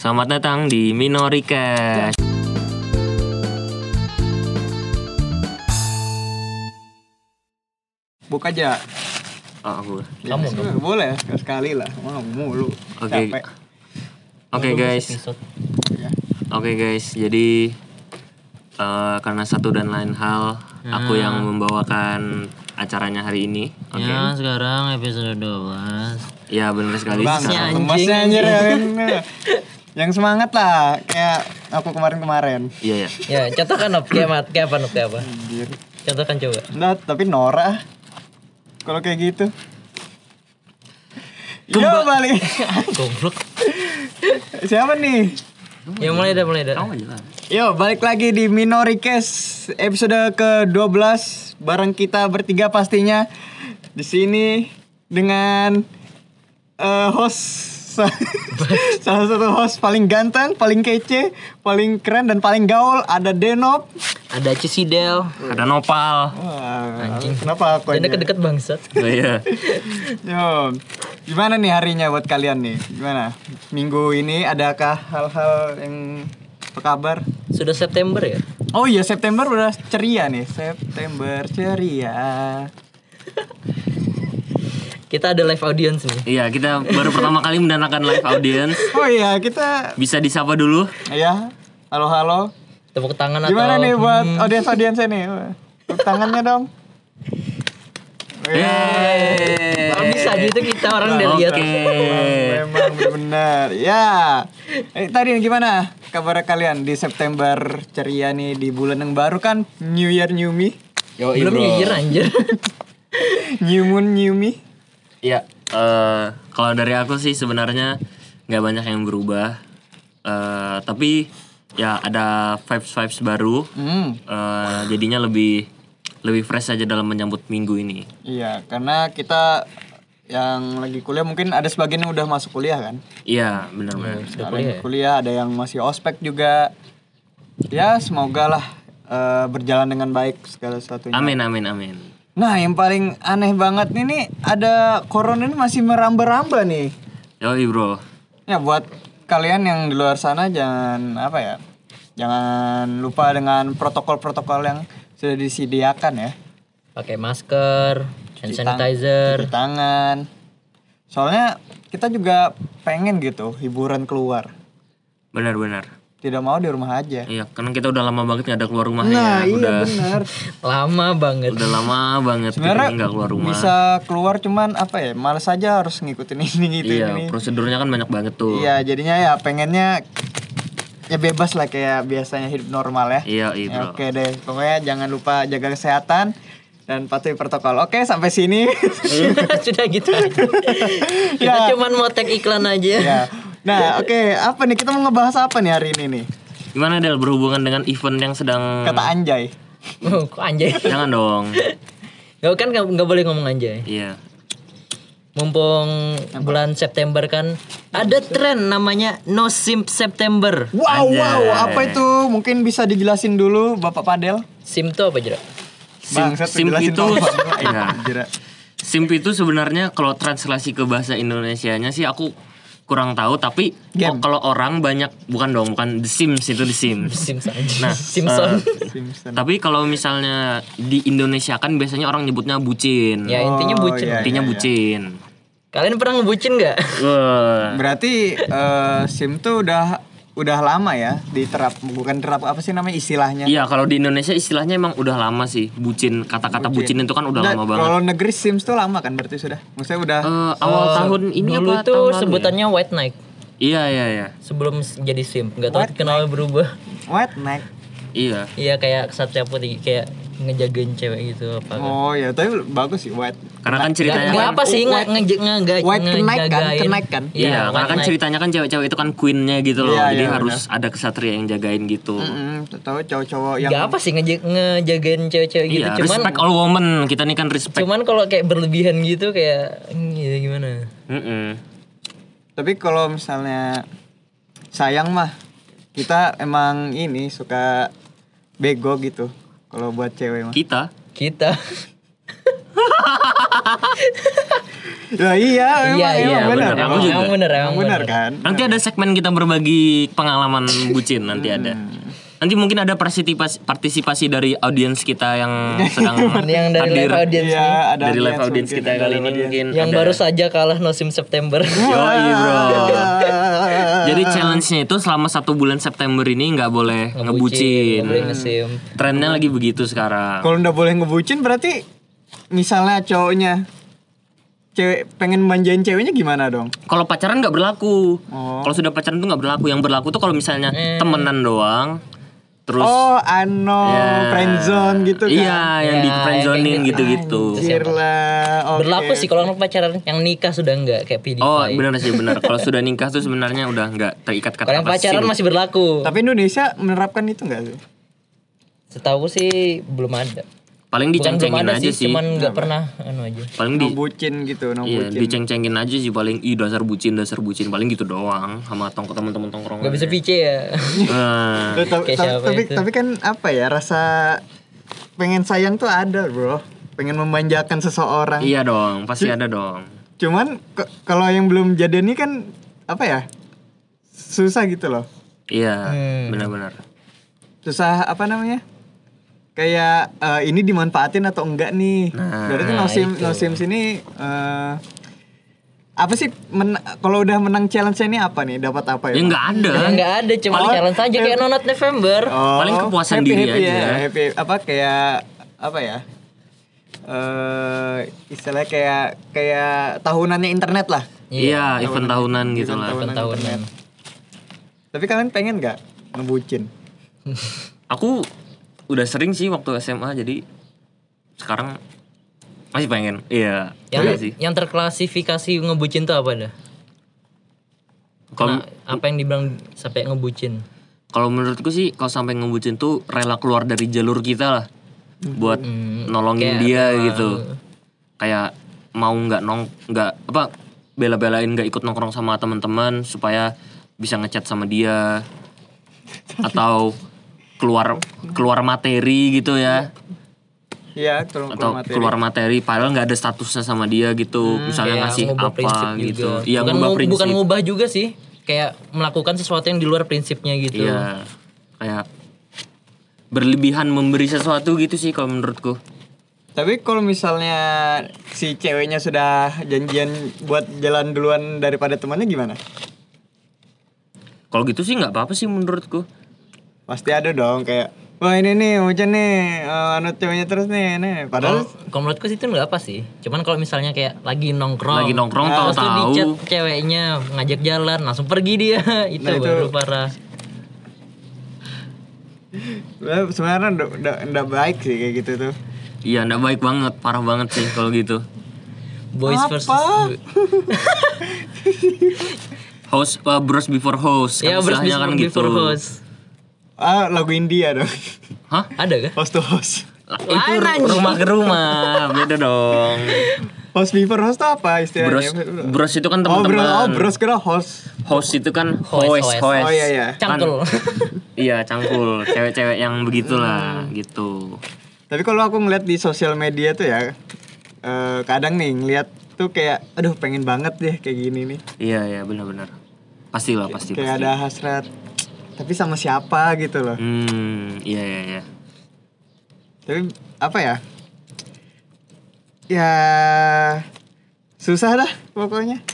Selamat datang di Minori Quest. Buka aja. Oh, aku. Ya, kamu dong. Boleh, sekali lah. Mau mulu. Oke, guys. Oke, guys. Jadi karena satu dan lain hal, aku yang membawakan acaranya hari ini. Okay. Ya, sekarang episode 12. Ya, benar sekali. Lemasnya anjir. Yang semangat lah, kayak aku kemarin-kemarin. Iya, ya. Ya, contohkan Nob, kayak apa? Contohkan coba. Nah, tapi Nora kalau kayak gitu. Yo, balik. Goblok. Siapa nih? Ya, mulai dah. Yo, balik lagi di MinoRiCast episode ke-12. Bareng kita bertiga pastinya di sini dengan host salah satu host paling ganteng, paling kece, paling keren dan paling gaul, ada Denop, ada Cesidel, ada Nopal. Wah, anjing. Kenapa aku deket-deket bangsat? Iya. Yo, gimana nih harinya buat kalian nih? Gimana? Minggu ini adakah hal-hal yang apa kabar? Sudah September ya? Oh iya, September udah ceria nih. September ceria. Kita ada live audience nih. Iya, kita baru pertama kali mendanakan live audience. Oh iya, kita bisa disapa dulu. Iya. Halo-halo. Tepuk tangan atau gimana nih buat audiens-audiensnya nih? Tepuk tangannya dong. Yeay. Kalau bisa gitu kita orang udah lihat. Memang benar. Ya. Tadi gimana kabar kalian di September ceria nih, di bulan yang baru kan? New Year New Me. Yo, belum New Year anjir. New Moon New Me. Ya, kalau dari aku sih sebenarnya gak banyak yang berubah. Tapi ya ada vibes-vibes baru. Jadinya lebih fresh aja dalam menyambut minggu ini. Iya, karena kita yang lagi kuliah mungkin ada sebagian yang udah masuk kuliah kan? Iya, benar. Kuliah ada yang masih ospek juga. Ya, semoga lah berjalan dengan baik segala sesuatunya. Amin. Nah, yang paling aneh banget nih ada corona ini masih meramba-ramba nih. Yoi, bro. Ya, buat kalian yang di luar sana jangan lupa dengan protokol-protokol yang sudah disediakan ya. Pakai masker, hand sanitizer, cuci tangan. Soalnya kita juga pengen gitu hiburan keluar. Benar. Tidak mau di rumah aja. Iya, karena kita udah lama banget enggak ada keluar rumah. Nah, ya. Iya, benar. Udah lama banget sebenarnya kita enggak keluar rumah. Bisa keluar cuman malas aja harus ngikutin ini. Iya, prosedurnya kan banyak banget tuh. Iya, jadinya ya pengennya ya bebas lah kayak biasanya hidup normal ya. Iya, bro. Ya, oke deh. Pokoknya jangan lupa jaga kesehatan dan patuhi protokol. Oke, sampai sini. Sudah gitu aja. Kita cuman mau tag iklan aja. Ya. Nah, oke. Apa nih? Kita mau ngebahas apa nih hari ini nih? Gimana Del, berhubungan dengan event yang sedang... Kata anjay. Kok anjay? Jangan dong. Gak boleh ngomong anjay. Iya. Mumpung bulan September kan ada tren namanya No Simp September. Wow, apa itu? Mungkin bisa dijelasin dulu Bapak Padel. Simp itu apa, Jera? Simp itu sebenarnya kalau translasi ke bahasa Indonesianya sih aku kurang tahu, tapi kalau orang banyak bukan The Sims itu The Sims. Nah, Simpson. Tapi kalau misalnya di Indonesia kan biasanya orang nyebutnya bucin. Ya, intinya bucin. Bucin. Kalian pernah ngebucin nggak? Berarti Sim tuh udah lama ya istilahnya. Iya, kalau di Indonesia istilahnya emang udah lama sih bucin. Kata-kata bucin itu kan udah lama banget. Kalau negeri Sims tuh lama kan berarti sudah. Maksudnya udah awal tahun ini dulu apa tuh sebutannya ya? White Night. Iya. Sebelum jadi Sim, enggak tahu kenapa berubah. White Night. Iya. Iya, kayak satria putih kayak ngejagain cewek gitu apa. Oh iya, tapi bagus sih White. Karena kan ceritanya kenaikan. Iya, karena kan ceritanya kan cewek-cewek itu kan queen-nya gitu loh. Jadi harus ada kesatria yang jagain gitu. Tahu cowok-cowok yang enggak ngejagain cewek-cewek gitu. Iya, cuman respect all woman. Kita nih kan respect. Cuman kalau kayak berlebihan gitu kayak gimana? Tapi kalau misalnya sayang mah kita emang ini suka bego gitu. Kalau buat cewek mah. Kita. Loh iya, emang benar. Emang benar kan. Nanti ada segmen kita berbagi pengalaman bucin nanti ada. Nanti mungkin ada partisipasi dari audiens kita yang sedang yang dari hadir. Live audience kita kali ini mungkin yang ada. Baru saja kalah No Simp September. Yoi bro. Jadi challenge-nya itu selama 1 bulan September ini gak boleh ngebucin. Trennya lagi begitu sekarang. Kalau gak boleh ngebucin berarti misalnya cowoknya cewek pengen manjain ceweknya gimana dong? Kalau pacaran gak berlaku. Oh. Kalau sudah pacaran tuh gak berlaku. Yang berlaku tuh kalau misalnya temenan doang. Terus, friendzone gitu kan? Iya, yang di friendzonein gitu-gitu. Okay. Berlaku sih kalau pacaran, yang nikah sudah enggak kayak PewDiePie. Oh, benar sih benar. Kalau sudah nikah tuh sebenarnya udah enggak terikat kata. Kalau pacaran masih berlaku. Tapi Indonesia menerapkan itu enggak sih? Setahu sih belum ada. Paling diceng-cengin aja sih. Cuman enggak pernah anu aja. Paling dibucin gitu, Iya, diceng-cengin aja sih paling dasar bucin paling gitu doang sama teman-teman tongkrongan. Enggak bisa pice ya. Tapi kan apa ya, rasa pengen sayang tuh ada, bro. Pengen memanjakan seseorang. Iya dong, pasti ada dong. Cuman kalau yang belum jadi ini kan apa ya? Susah gitu loh. Iya, benar-benar. Susah apa namanya? Kayak ini dimanfaatin atau enggak nih? Berarti No Simp sini apa sih kalau udah menang challenge ini apa nih? Dapat apa ya? Ya enggak ada cuma challenge saja kayak No Not November. Paling kepuasan diri aja. Happy, apa ya? Istilahnya kayak tahunannya internet lah. Iya, event tahunan gitu lah. Tapi kalian pengen enggak ngebucin? Aku udah sering sih waktu SMA, jadi sekarang masih pengen. Iya. Yang terklasifikasi ngebucin tuh apa dah? Karena apa yang dibilang sampai ngebucin? Kalau menurutku sih kalau sampai ngebucin tuh rela keluar dari jalur kita lah buat nolongin dia gitu. Kayak mau bela-belain nggak ikut nongkrong sama teman-teman supaya bisa ngechat sama dia atau keluar materi gitu ya. Iya, keluar materi padahal enggak ada statusnya sama dia gitu. Misalnya ngasih apa gitu. Iya, ngubah prinsip. Bukan ngubah juga sih, kayak melakukan sesuatu yang di luar prinsipnya gitu. Iya. Kayak berlebihan memberi sesuatu gitu sih kalau menurutku. Tapi kalau misalnya si ceweknya sudah janjian buat jalan duluan daripada temannya gimana? Kalau gitu sih enggak apa-apa sih menurutku. Pasti ada dong kayak, wah ini nih hujan nih, anut ceweknya terus nih. Padahal kalau menurutku sih itu nggak apa sih. Cuman kalau misalnya kayak lagi nongkrong tahu-tahu di-chat ceweknya ngajak jalan langsung pergi dia, itu baru parah. Sebenarnya nggak baik sih kayak gitu tuh. Iya nggak baik banget, parah banget sih kalau gitu. Boys versus host, bros before host. Iya bros kan before host. Lagu India dong. Hah? Ada kan? Host to host. Itu rumah ke rumah. Beda dong. Host before host apa istilahnya? Bros itu kan teman-teman. Bros kira host. Host itu kan host. Oh iya. Cangkul. Iya cangkul. Cewek-cewek yang begitulah gitu. Tapi kalau aku ngeliat di sosial media tuh ya, kadang nih ngeliat tuh kayak, aduh pengen banget deh kayak gini nih. Iya benar-benar. Pasti. Kayak ada hasrat. Tapi sama siapa gitu loh. Iya. Tapi apa ya? Ya susah dah pokoknya.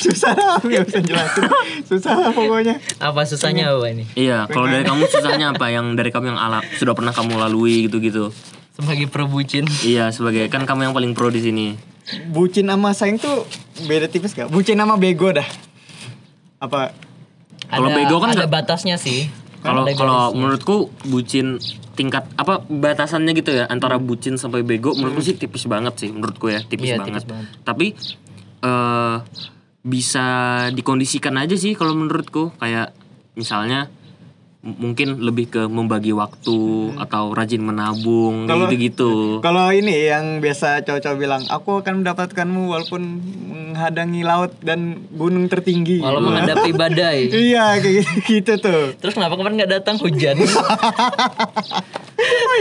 Susah lah pokoknya. Apa susahnya apa ini? Iya, kalau dari kamu susahnya apa? Yang dari kamu yang sudah pernah kamu lalui gitu-gitu. Sebagai pro bucin. Iya, sebagai kan kamu yang paling pro di sini. Bucin sama sayang tuh beda tipis gak? Bucin sama bego dah. Apa? Kalau bego kan ada batasnya sih. Kalau menurutku bucin tingkat apa batasannya gitu ya antara bucin sampai bego menurutku sih tipis banget sih menurutku ya tipis banget. Tapi bisa dikondisikan aja sih kalau menurutku kayak misalnya mungkin lebih ke membagi waktu atau rajin menabung gitu. Kalau ini yang biasa cowok-cowok bilang aku akan mendapatkanmu walaupun menghadangi laut dan gunung tertinggi. Kalau menghadapi badai. Iya kayak gitu tuh. Terus kenapa kemarin gak datang hujan?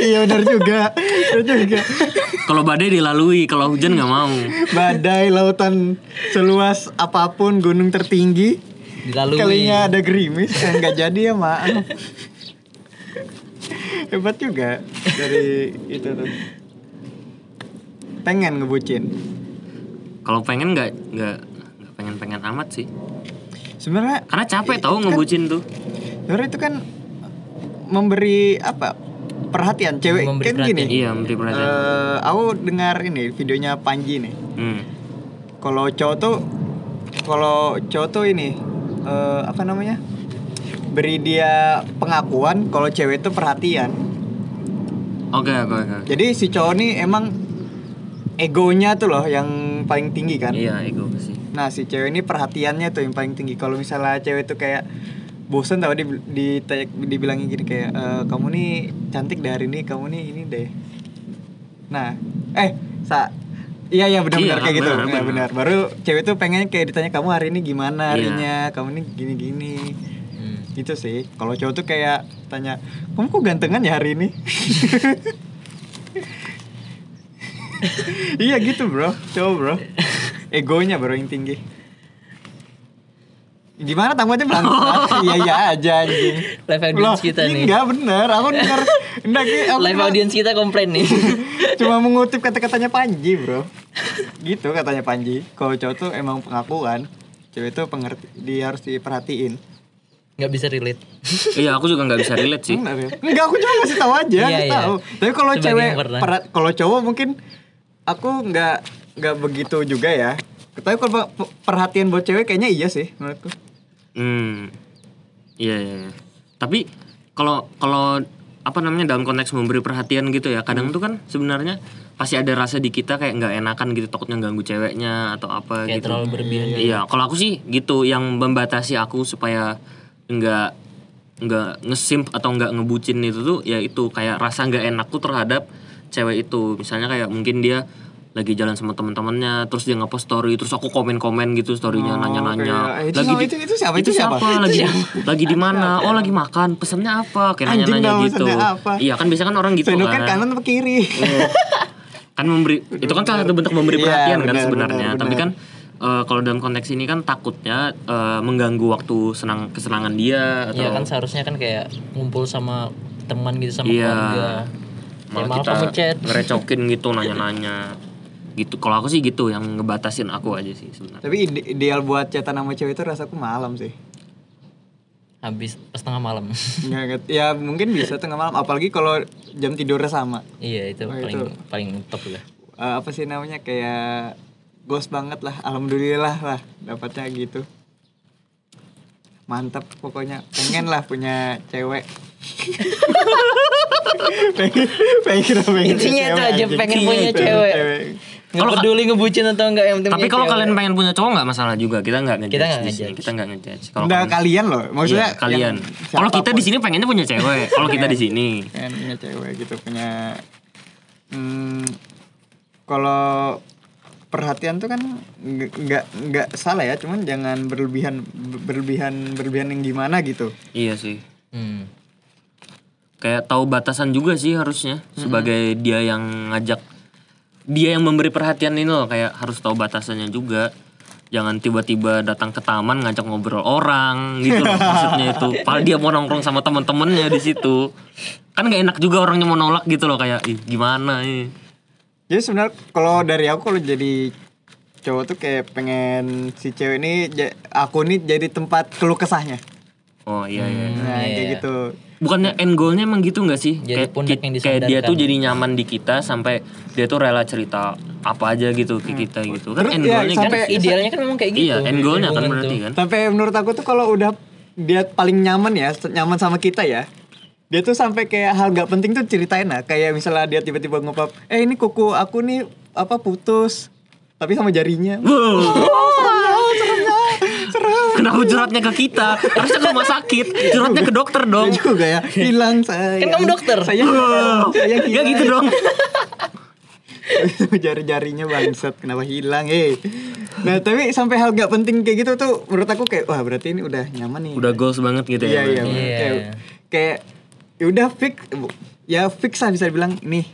Iya benar juga. Kalau badai dilalui, kalau hujan nggak mau. Badai, lautan seluas apapun, gunung tertinggi dilalui. Kalinya ada gerimis, nggak jadi ya maaf. Hebat juga dari itu tuh. Pengen ngebucin. Kalau pengen nggak pengen amat sih. Sebenarnya karena capek tahu kan, ngebucin tuh. Sebenarnya itu kan memberi apa? Perhatian cewek memberi kan perhatian, gini. Iya, memberi perhatian. Aku dengar ini videonya Panji nih. Kalau cowok tuh ini apa namanya? Beri dia pengakuan kalau cewek itu perhatian. Oke. Jadi si cowok nih emang egonya tuh loh yang paling tinggi kan? Iya, ego sih. Nah, si cewek ini perhatiannya tuh yang paling tinggi. Kalau misalnya cewek tuh kayak bosan tau dibilangin gini kayak kamu nih cantik dari ini, kamu nih ini deh. Nah, Iya benar-benar kayak gitu. Benar. Baru cewek tuh pengen kayak ditanya kamu hari ini gimana harinya, kamu nih gini-gini. Gitu sih. Kalau cowok tuh kayak tanya, kamu kok gantengan ya hari ini? Iya gitu bro, cowok bro. Egonya baru yang tinggi. Gimana tanggungnya bang? Iya aja anjing. Live audience kita nih. Enggak bener, aku denger. Live audience kita komplain nih. Cuma mengutip kata-katanya Panji bro. Gitu katanya Panji. Kalau cowok tuh emang pengakuan, cewek tuh pengerti, dia harus diperhatiin. Gak bisa relate. Iya aku juga gak bisa relate sih. Enggak, aku cuma ngasih tahu aja. Iya. Tahu. Tapi kalau cewek, kalau cowok mungkin aku gak begitu juga ya. Tapi kalau perhatian buat cewek kayaknya iya sih menurutku. Iya. Tapi kalau apa namanya dalam konteks memberi perhatian gitu ya, kadang tuh kan sebenarnya pasti ada rasa di kita kayak nggak enakan gitu, takutnya ganggu ceweknya atau apa kayak gitu. Terlalu berlebihan. Iya, kalau aku sih gitu yang membatasi aku supaya nggak ngesimp atau nggak ngebucin itu tuh ya itu kayak rasa nggak enakku terhadap cewek itu, misalnya kayak mungkin dia lagi jalan sama teman-temannya terus dia nge-post story terus aku komen-komen gitu storynya, nanya-nanya okay. itu siapa? lagi di mana, oh lagi makan, pesannya apa, kayak nanya-nanya gitu. Iya kan biasanya kan orang gitu kan kanan atau kiri kan memberi itu kan salah satu bentuk memberi perhatian kan sebenarnya, tapi kan kalau dalam konteks ini kan takutnya mengganggu waktu kesenangan dia atau... Iya kan seharusnya kan kayak ngumpul sama teman gitu sama keluarga. Malah kita ngerecokin gitu nanya-nanya gitu. Kalau aku sih gitu yang ngebatasin aku aja sih sebenarnya. Tapi ideal buat chatan sama cewek itu rasaku malam sih. Habis setengah malam. Ya mungkin bisa tengah malam apalagi kalau jam tidurnya sama. Iya itu paling top lah. Apa sih namanya kayak gos banget lah, alhamdulillah lah dapatnya gitu. Mantap pokoknya, pengen lah punya cewek. pengen intinya itu aja pengen punya cewek. Nggak peduli ngebucin atau enggak yang penting. Tapi kalau kalian pengen punya cowok nggak masalah juga, kita nggak ngejudge. Kita nggak ngejudge. Kalau kalian loh, maksudnya iya, kalian. Kalau kita di sini pengennya punya cewek. Kalau kita di sini pengen punya cewek gitu punya. Kalau perhatian tuh kan nggak salah ya, cuman jangan berlebihan yang gimana gitu. Iya sih. Kayak tahu batasan juga sih harusnya sebagai dia yang memberi perhatian ini loh, kayak harus tahu batasannya juga. Jangan tiba-tiba datang ke taman ngajak ngobrol orang gitu loh, maksudnya itu. Padahal dia mau nongkrong sama teman-temannya di situ. Kan nggak enak juga orangnya mau nolak gitu loh, kayak gimana ini. Jadi sebenarnya kalau dari aku kalau jadi cowok tuh kayak pengen si cewek ini aku nih jadi tempat keluh kesahnya. Oh iya. Nah, kayak gitu. Bukannya end goalnya emang gitu gak sih? Kayak dia tuh jadi nyaman di kita sampai dia tuh rela cerita apa aja gitu ke kita gitu. Kan end goalnya kan idealnya kan memang kayak gitu. Iya, end goalnya kan berarti kan. Sampai menurut aku tuh kalau udah dia paling nyaman ya, nyaman sama kita ya. Dia tuh sampai kayak hal gak penting tuh ceritain lah. Kayak misalnya dia tiba-tiba ngopap, ini kuku aku nih apa putus. Tapi sama jarinya. Kenapa curhatnya ke kita? Harusnya ke rumah sakit, curhatnya ke dokter dong. Ya juga ya, hilang saya. Kan kamu dokter. Saya hilang. Gak gitu dong. Jari-jarinya bangsat, kenapa hilang? Nah tapi sampai hal gak penting kayak gitu tuh menurut aku kayak wah berarti ini udah nyaman nih. Udah goals banget gitu ya. Iya. Kayak ya udah fix, ya fix lah bisa bilang nih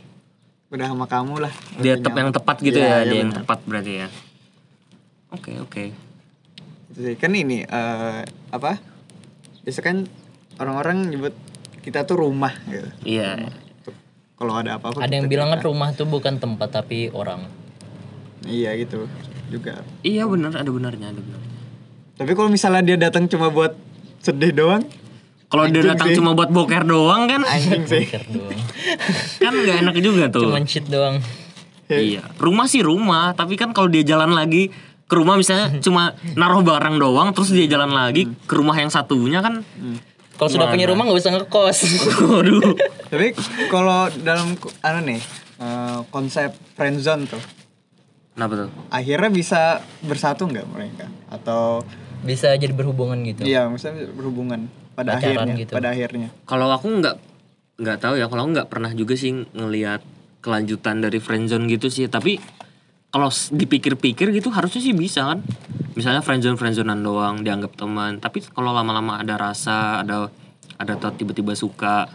udah sama kamu lah. Dia yang tepat gitu ya, ya dia bener. Yang tepat berarti ya. Oke, oke. Kan ini apa? Biasa kan orang-orang nyebut kita tuh rumah gitu. Iya. Kalau ada apa-apa. Ada yang bilang kan rumah tuh bukan tempat tapi orang. Iya gitu juga. Iya benar, ada benarnya, ada benarnya. Tapi kalau misalnya dia datang cuma buat sedih doang? Kalau dia datang cuma buat boker doang kan? Anjing sih. Kan nggak enak juga tuh. Cuman shit doang. Iya. Rumah sih rumah, tapi kan kalau dia jalan lagi ke rumah misalnya cuma naruh barang doang, terus dia jalan lagi ke rumah yang satunya kan. Kalau sudah punya rumah nggak usah ngekos. Waduh. Tapi kalau dalam anu nih konsep friendzone tuh. Nah betul. Akhirnya bisa bersatu nggak mereka? Atau bisa jadi berhubungan gitu? Iya, misalnya berhubungan. Pada akhirnya, gitu. Pada akhirnya. Kalau aku nggak tahu ya. Kalau aku nggak pernah juga sih ngelihat kelanjutan dari friendzone gitu sih. Tapi kalau dipikir-pikir gitu harusnya sih bisa kan. Misalnya friendzonean doang dianggap teman. Tapi kalau lama-lama ada rasa, ada tiba-tiba suka,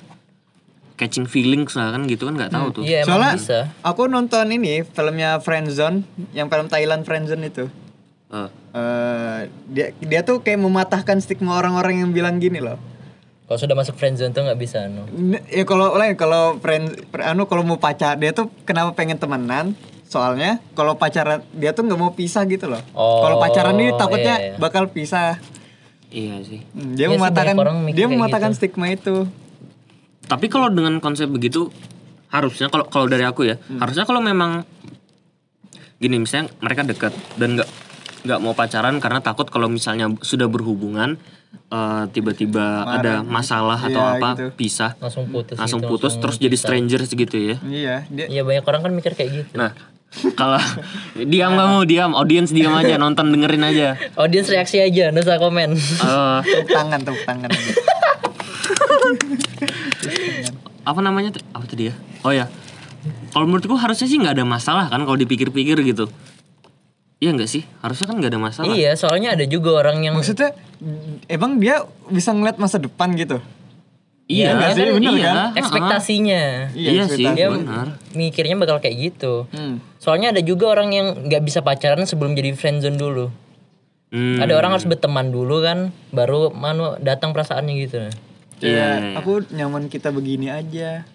catching feelings lah kan gitu kan nggak tahu tuh. Iya, soalnya bisa. Aku nonton ini filmnya Friendzone, yang film Thailand Friendzone itu. Dia tuh kayak mematahkan stigma orang-orang yang bilang gini loh. Kalau sudah masuk friendzone tuh nggak bisa anu. Ya kalau kalau mau pacar dia tuh kenapa pengen temenan? Soalnya kalau pacaran dia tuh nggak mau pisah gitu loh. Oh, kalau pacaran dia takutnya iya. Bakal pisah. Iya sih. Dia mematahkan stigma itu. Tapi kalau dengan konsep begitu harusnya kalau dari aku ya harusnya kalau memang gini misalnya mereka dekat dan nggak mau pacaran karena takut kalau misalnya sudah berhubungan tiba-tiba ada masalah atau ya, apa gitu. Pisah langsung putus terus jadi strangers gitu ya. Iya banyak orang kan mikir kayak gitu. Nah kalau diam audiens diam aja nonton dengerin aja. Audiens reaksi aja nggak usah komen. Tepuk tangan aja. Apa namanya apa tadi ya? Oh ya kalau menurutku harusnya sih nggak ada masalah kan kalau dipikir-pikir gitu. Iya enggak sih? Harusnya kan enggak ada masalah. Iya, soalnya ada juga orang yang maksudnya emang dia bisa ngeliat masa depan gitu. Iya, enggak sih? Kan, bener iya, kan? Ekspektasinya. Iya sih, dia benar. Mikirnya bakal kayak gitu. Soalnya ada juga orang yang enggak bisa pacaran sebelum jadi friendzone dulu. Ada orang harus berteman dulu kan, baru datang perasaannya gitu. Iya, aku nyaman kita begini aja.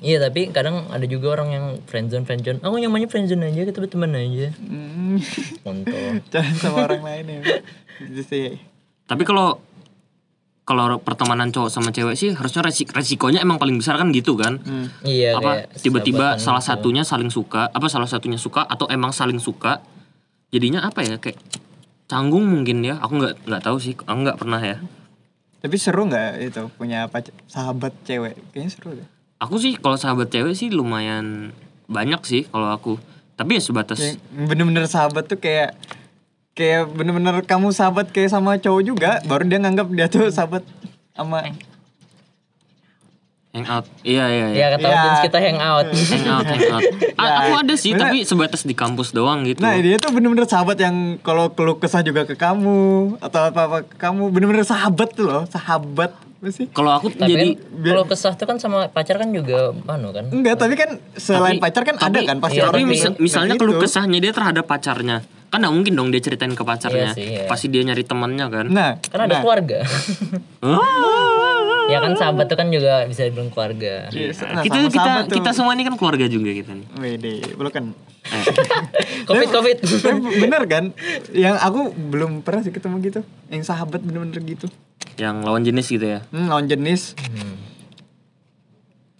Iya tapi kadang ada juga orang yang friendzone. Aku nyamannya friendzone aja, kita berteman aja. Contoh. Jangan sama orang lain ya. Tapi kalau pertemanan cowok sama cewek sih harusnya resikonya emang paling besar kan gitu kan. Iya. Apa tiba-tiba salah satunya saling suka, atau emang saling suka. Jadinya apa ya kayak canggung mungkin ya. Aku nggak tahu sih, aku nggak pernah ya. Tapi seru nggak itu punya sahabat cewek? Kayaknya seru deh. Aku sih kalau sahabat cewek sih lumayan banyak sih kalau aku. Tapi ya sebatas. Bener-bener sahabat tuh kayak bener-bener kamu sahabat kayak sama cowok juga. Baru dia nganggap dia tuh sahabat sama hangout. Iya. Ya kata audiens kita hangout. Aku ada sih bener, tapi sebatas di kampus doang gitu. Nah dia tuh bener-bener sahabat yang kalau keluh kesah juga ke kamu atau apa-apa ke kamu. Bener-bener sahabat tuh loh, sahabat. Kalau aku tapi jadi kalau kesah tuh kan sama pacar kan juga kan? Enggak, tapi kan selain pacar kan ada kan pasti orang. Tapi misalnya kalau kesahnya dia terhadap pacarnya, kan enggak mungkin dong dia ceritain ke pacarnya. Iya sih, iya. Pasti dia nyari temannya kan. Nah, karena ada keluarga. Ya kan sahabat tuh kan juga bisa dibilang keluarga. Yes, nah, kita semua ini kan keluarga juga kita nih. Wede, bukan. Covid. Bener kan? Yang aku belum pernah sih ketemu gitu. Yang sahabat bener-bener gitu. Yang lawan jenis gitu ya? Lawan jenis.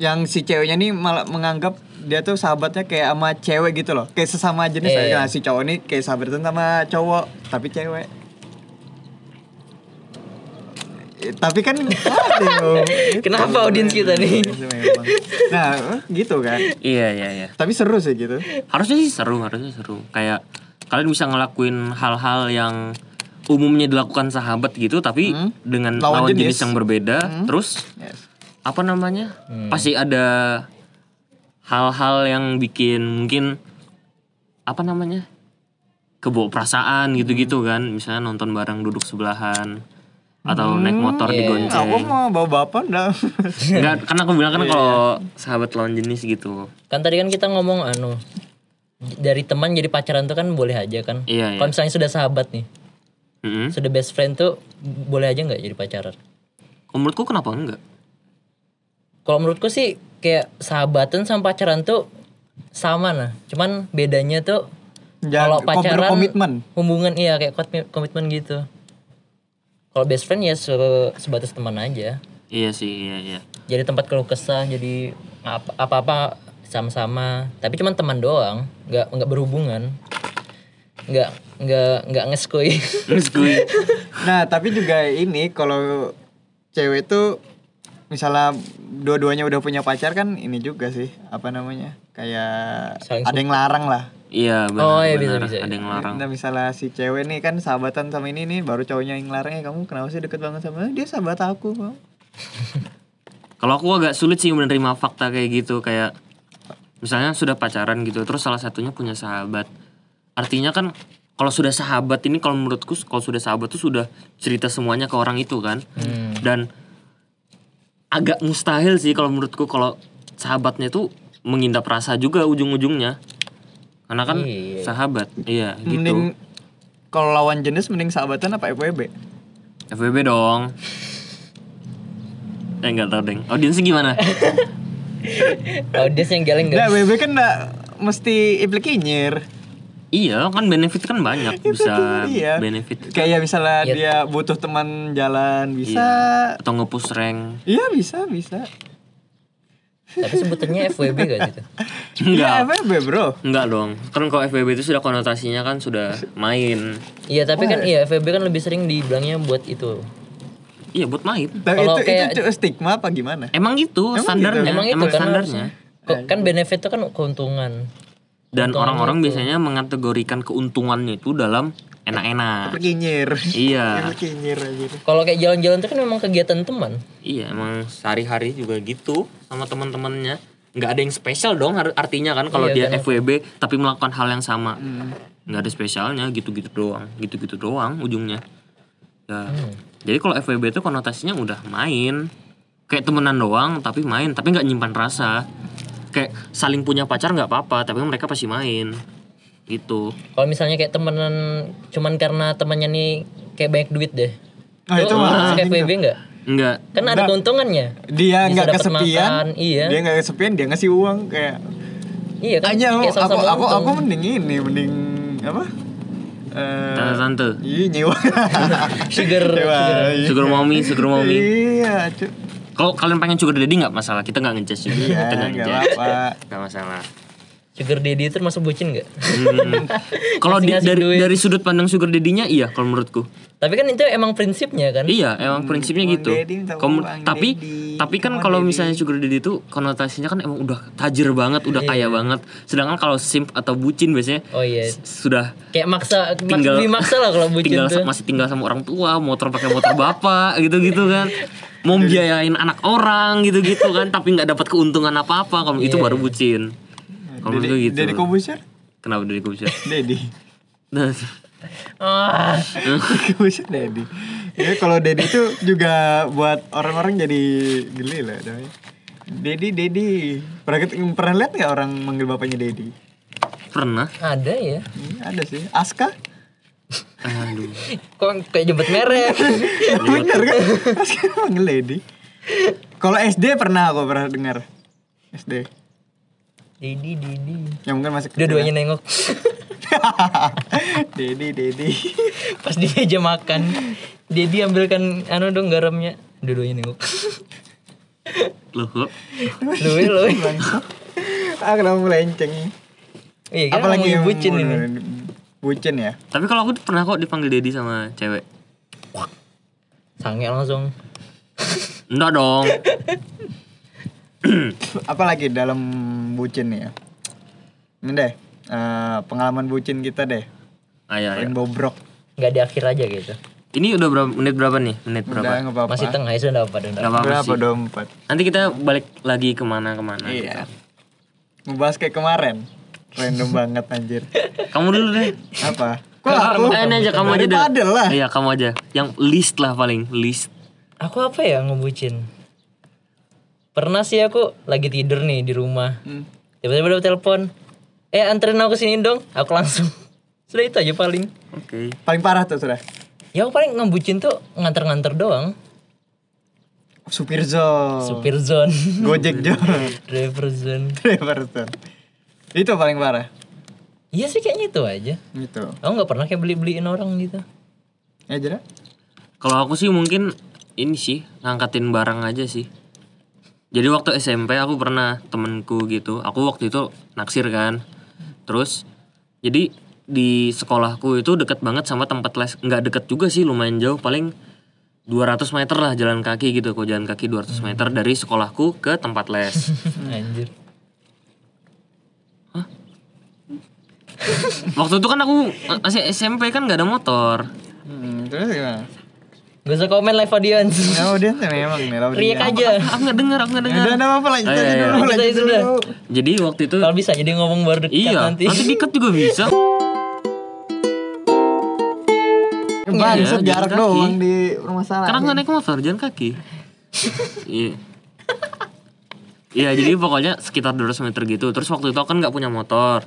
Yang si ceweknya nih malah menganggap dia tuh sahabatnya kayak sama cewek gitu loh. Kayak sesama jenis aja. Nah, si cowok nih kayak sahabatan sama cowok tapi cewek. Tapi kan aduh, gitu. Kenapa audiens kita nih? Nah gitu kan. Iya. Tapi seru sih gitu. Harusnya seru. Kayak kalian bisa ngelakuin hal-hal yang umumnya dilakukan sahabat gitu tapi dengan lawan jenis yang berbeda. Terus apa namanya pasti ada hal-hal yang bikin mungkin apa namanya kebawa perasaan gitu-gitu kan. Misalnya nonton bareng duduk sebelahan atau naik motor digonceng. Aku mau bawa bapak dah. Enggak, kan aku bilang kan kalau sahabat lawan jenis gitu. Kan tadi kan kita ngomong dari teman jadi pacaran tuh kan boleh aja kan. Iya, kalau misalnya sudah sahabat nih, sudah best friend tuh boleh aja nggak jadi pacaran? Kalau menurutku kenapa enggak? Kalau menurutku sih kayak sahabatan sama pacaran tuh sama nah, cuman bedanya tuh kalau pacaran hubungan kayak komitmen gitu. Kalau best friend ya sebatas teman aja. Iya sih, iya. Jadi tempat keluh kesah, jadi apa-apa sama-sama, tapi cuman teman doang, enggak berhubungan. Enggak ngeskui. Ngeskui. Nah, tapi juga ini kalau cewek tuh misalnya dua-duanya udah punya pacar kan ini juga sih, apa namanya? Kayak saling ada yang larang lah. Iya benar. Oh iya bisa. Ada yang larang. Nah, misalnya si cewek nih kan sahabatan sama ini nih, baru cowoknya yang larangnya, kamu kenapa sih deket banget sama dia, sahabat aku. Kalau aku agak sulit sih menerima fakta kayak gitu, kayak misalnya sudah pacaran gitu, terus salah satunya punya sahabat. Artinya kan kalau sudah sahabat ini, kalau menurutku kalau sudah sahabat tuh sudah cerita semuanya ke orang itu kan. Dan agak mustahil sih kalau menurutku kalau sahabatnya tuh mengindap rasa juga ujung-ujungnya. Karena kan sahabat, gitu. Mending kalau lawan jenis mending sahabatan apa FWB? FWB dong. Enggak tahu deng. Audiensnya gimana? Audiens yang geleng enggak? Nah, FWB kan enggak mesti implikinyir. Iya, kan benefit kan banyak, bisa benefit. Kayak misalnya dia butuh teman jalan, bisa. Atau nge-push rank. Iya, bisa. Tapi sebutannya FWB gak gitu? Enggak. Ya, FWB bro. Enggak dong. Kan kalau FWB itu sudah konotasinya kan sudah main. Iya tapi kan FWB kan lebih sering dibilangnya buat itu. Iya buat main. Kalau itu stigma apa gimana? Emang gitu standarnya. Gitu. Emang standarnya. Kan benefit itu kan keuntungan. Dan orang-orang biasanya mengategorikan keuntungannya itu dalam enak-enak. Perginyir. Iya. Perginyir gitu. Kalau kayak jalan-jalan itu kan memang kegiatan teman. Iya, emang sehari-hari juga gitu sama teman-temannya. Enggak ada yang spesial dong artinya kan kalau dia FWB tapi melakukan hal yang sama. Enggak ada spesialnya, gitu-gitu doang ujungnya. Nah, jadi kalau FWB itu konotasinya udah main. Kayak temenan doang tapi main, tapi enggak nyimpan rasa. Kayak saling punya pacar enggak apa-apa, tapi mereka pasti main. Gitu. Kalau misalnya kayak temenan cuman karena temannya nih kayak banyak duit deh. Itu mah kayak FWB enggak? Enggak. Kan ada keuntungannya. Dia enggak kesepian. Iya. Dia enggak kesepian, dia ngasih uang kayak. Iya kan? Aku mending ini, mending apa? Tante. Iya, nyewa. Sugar mommy. Iya, cu. Kalau kalian pengen sugar daddy enggak masalah, kita enggak ngejudge juga. Iya, enggak apa-apa. Enggak masalah. Sugar daddy itu termasuk bucin gak? Kalau dari sudut pandang sugar daddy-nya iya kalau menurutku. Tapi kan itu emang prinsipnya kan? Iya, emang prinsipnya gitu. Tapi kan kalau misalnya sugar daddy itu konotasinya kan emang udah tajir banget, udah kaya banget. Sedangkan kalau simp atau bucin biasanya sudah kayak maksa lah kalau bucin tuh. Masih tinggal sama orang tua, motor pakai motor bapak, gitu-gitu kan. Mau biayain anak orang gitu-gitu kan, tapi enggak dapat keuntungan apa-apa, kalau itu baru bucin. Kalau gitu. Deddy Kobusier? Kenapa Deddy Kobusier? Deddy. Nah. Ah. Kobusier Deddy. Ya kalau Deddy itu juga buat orang-orang jadi geli lah namanya. Deddy. Pernah lihat enggak orang manggil bapaknya Deddy? Pernah. Ada ya? Ada sih. Aska? Aduh. Kok kayak jemput merek. Bener kan? Aska manggil Deddy. Kalau SD pernah dengar. SD. Dedi. Ya mungkin masih kecil. Dua-duanya nengok. Dedi. Pas dia aja makan, Dedi ambilkan dong garamnya. Dua-duanya nengok. Loh. Kenapa melenceng? Iya, kan apalagi bucin ini. Bucin ya. Tapi kalau aku pernah kok dipanggil Dedi sama cewek. Wah. Sange langsung. Enggak dong. Apalagi dalam bucin ya. Ini deh pengalaman bucin kita deh. Paling bobrok. Gak di akhir aja gitu. Ini udah menit berapa? Masih tengah ya sudah udah 4. Nanti kita balik lagi kemana-kemana. Iya. Ngebahas kayak kemarin. Random banget anjir. Kamu dulu deh. Apa? Ini aja kamu aja deh. Iya kamu aja. Yang list lah paling list. Aku apa ya ngebucin? Pernah sih aku lagi tidur nih di rumah. Tiba-tiba ada telepon. Anterin aku sini dong. Aku langsung. Sudah itu aja paling. Oke. Paling parah tuh sudah. Ya aku paling ngebucin tuh nganter-nganter doang. Supir zone. Gojek zone. Driver zone. Itu paling parah. Iya sih kayaknya itu aja. Gitu. Aku nggak pernah kayak beli-beliin orang gitu. Ya jadi? Kalau aku sih mungkin ini sih ngangkatin barang aja sih. Jadi waktu SMP aku pernah temenku gitu. Aku waktu itu naksir kan. Terus jadi di sekolahku itu deket banget sama tempat les. Nggak deket juga sih, lumayan jauh, paling 200 meter lah jalan kaki gitu. Aku jalan kaki 200 meter dari sekolahku ke tempat les. Anjir. Hah? Waktu itu kan aku masih SMP kan gak ada motor. Terus gimana? Gak usah komen live audience. Ya audience memang nih. Riak aja. Aku gak denger. Udah apa-apa lanjut dulu. Jadi waktu itu kalau bisa jadi ngomong baru dekat iya, nanti. Iya nanti dikat juga bisa. Bangsat ya, jarak doang di rumah salah. Karena gak naik motor, jalan kaki. Iya. Iya jadi pokoknya sekitar 200 meter gitu. Terus waktu itu aku kan gak punya motor.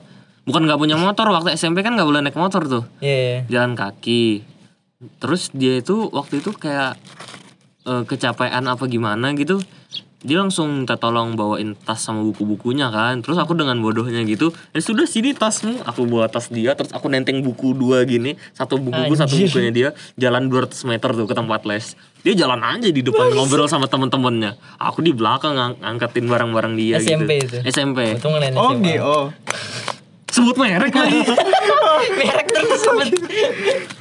Bukan gak punya motor, waktu SMP kan gak boleh naik motor tuh. Iya. Yeah. Jalan kaki. Terus dia itu waktu itu kayak kecapean apa gimana gitu. Dia langsung minta tolong bawain tas sama buku-bukunya kan. Terus aku dengan bodohnya gitu, ya sudah sini tasmu. Aku bawa tas dia, terus aku nenteng buku dua gini. Satu buku, satu bukunya dia. Jalan 200 meter tuh ke tempat les. Dia jalan aja di depan ngobrol sama temen-temennya. Aku di belakang ngangkatin barang-barang dia SMP gitu. SMP itu? SMP. Oh gini, oh sebut merek lagi. Merek terus sebut.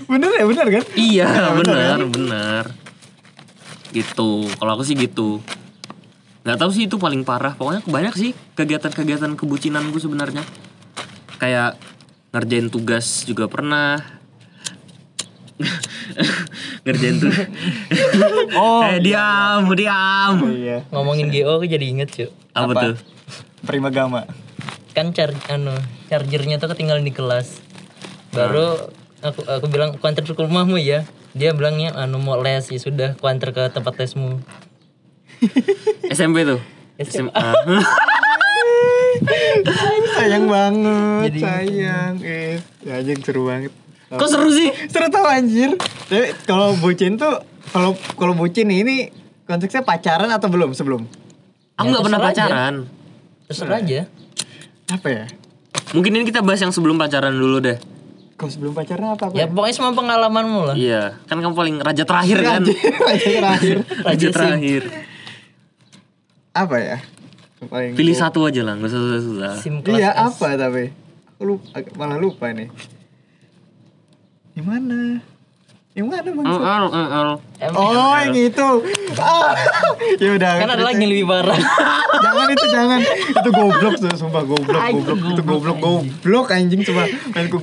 Bener kan? Iya bener. Gitu. Kalau aku sih gitu. Gak tahu sih itu paling parah. Pokoknya banyak sih kegiatan-kegiatan kebucinanku sebenarnya. Kayak ngerjain tugas juga pernah. Ngerjain tuh. Diam. Oh, iya. Ngomongin GO aku jadi inget cuy. Apa tuh? Primagama. Kan chargernya tuh ketinggalan di kelas. Baru aku bilang ku antar ke rumahmu ya. Dia bilangnya mau les, ya sudah ku antar ke tempat lesmu. SMP tuh. SMA. Sayang banget. Jadi, sayang. Anjing seru banget. Kok seru sih? Seru tau anjir. Kalau bucin tuh kalau bucin ini konteksnya pacaran atau belum sebelum? Aku enggak pernah pacaran. Terserah aja. Apa ya? Mungkin ini kita bahas yang sebelum pacaran dulu deh. Kau sebelum pacaran apa? Ya pokoknya semua pengalamanmu lah. Iya, kan kamu paling raja terakhir kan? Raja terakhir. Apa ya? Paling pilih gua. Satu aja lah, nggak susah-susah. Iya apa tapi? Aku malah lupa nih. Yang mana bang? Oh yang itu. Ya udah. Kan ada lagi lebih parah. Jangan. Itu goblok tuh, sumpah goblok. Itu goblok anjing coba. Main ku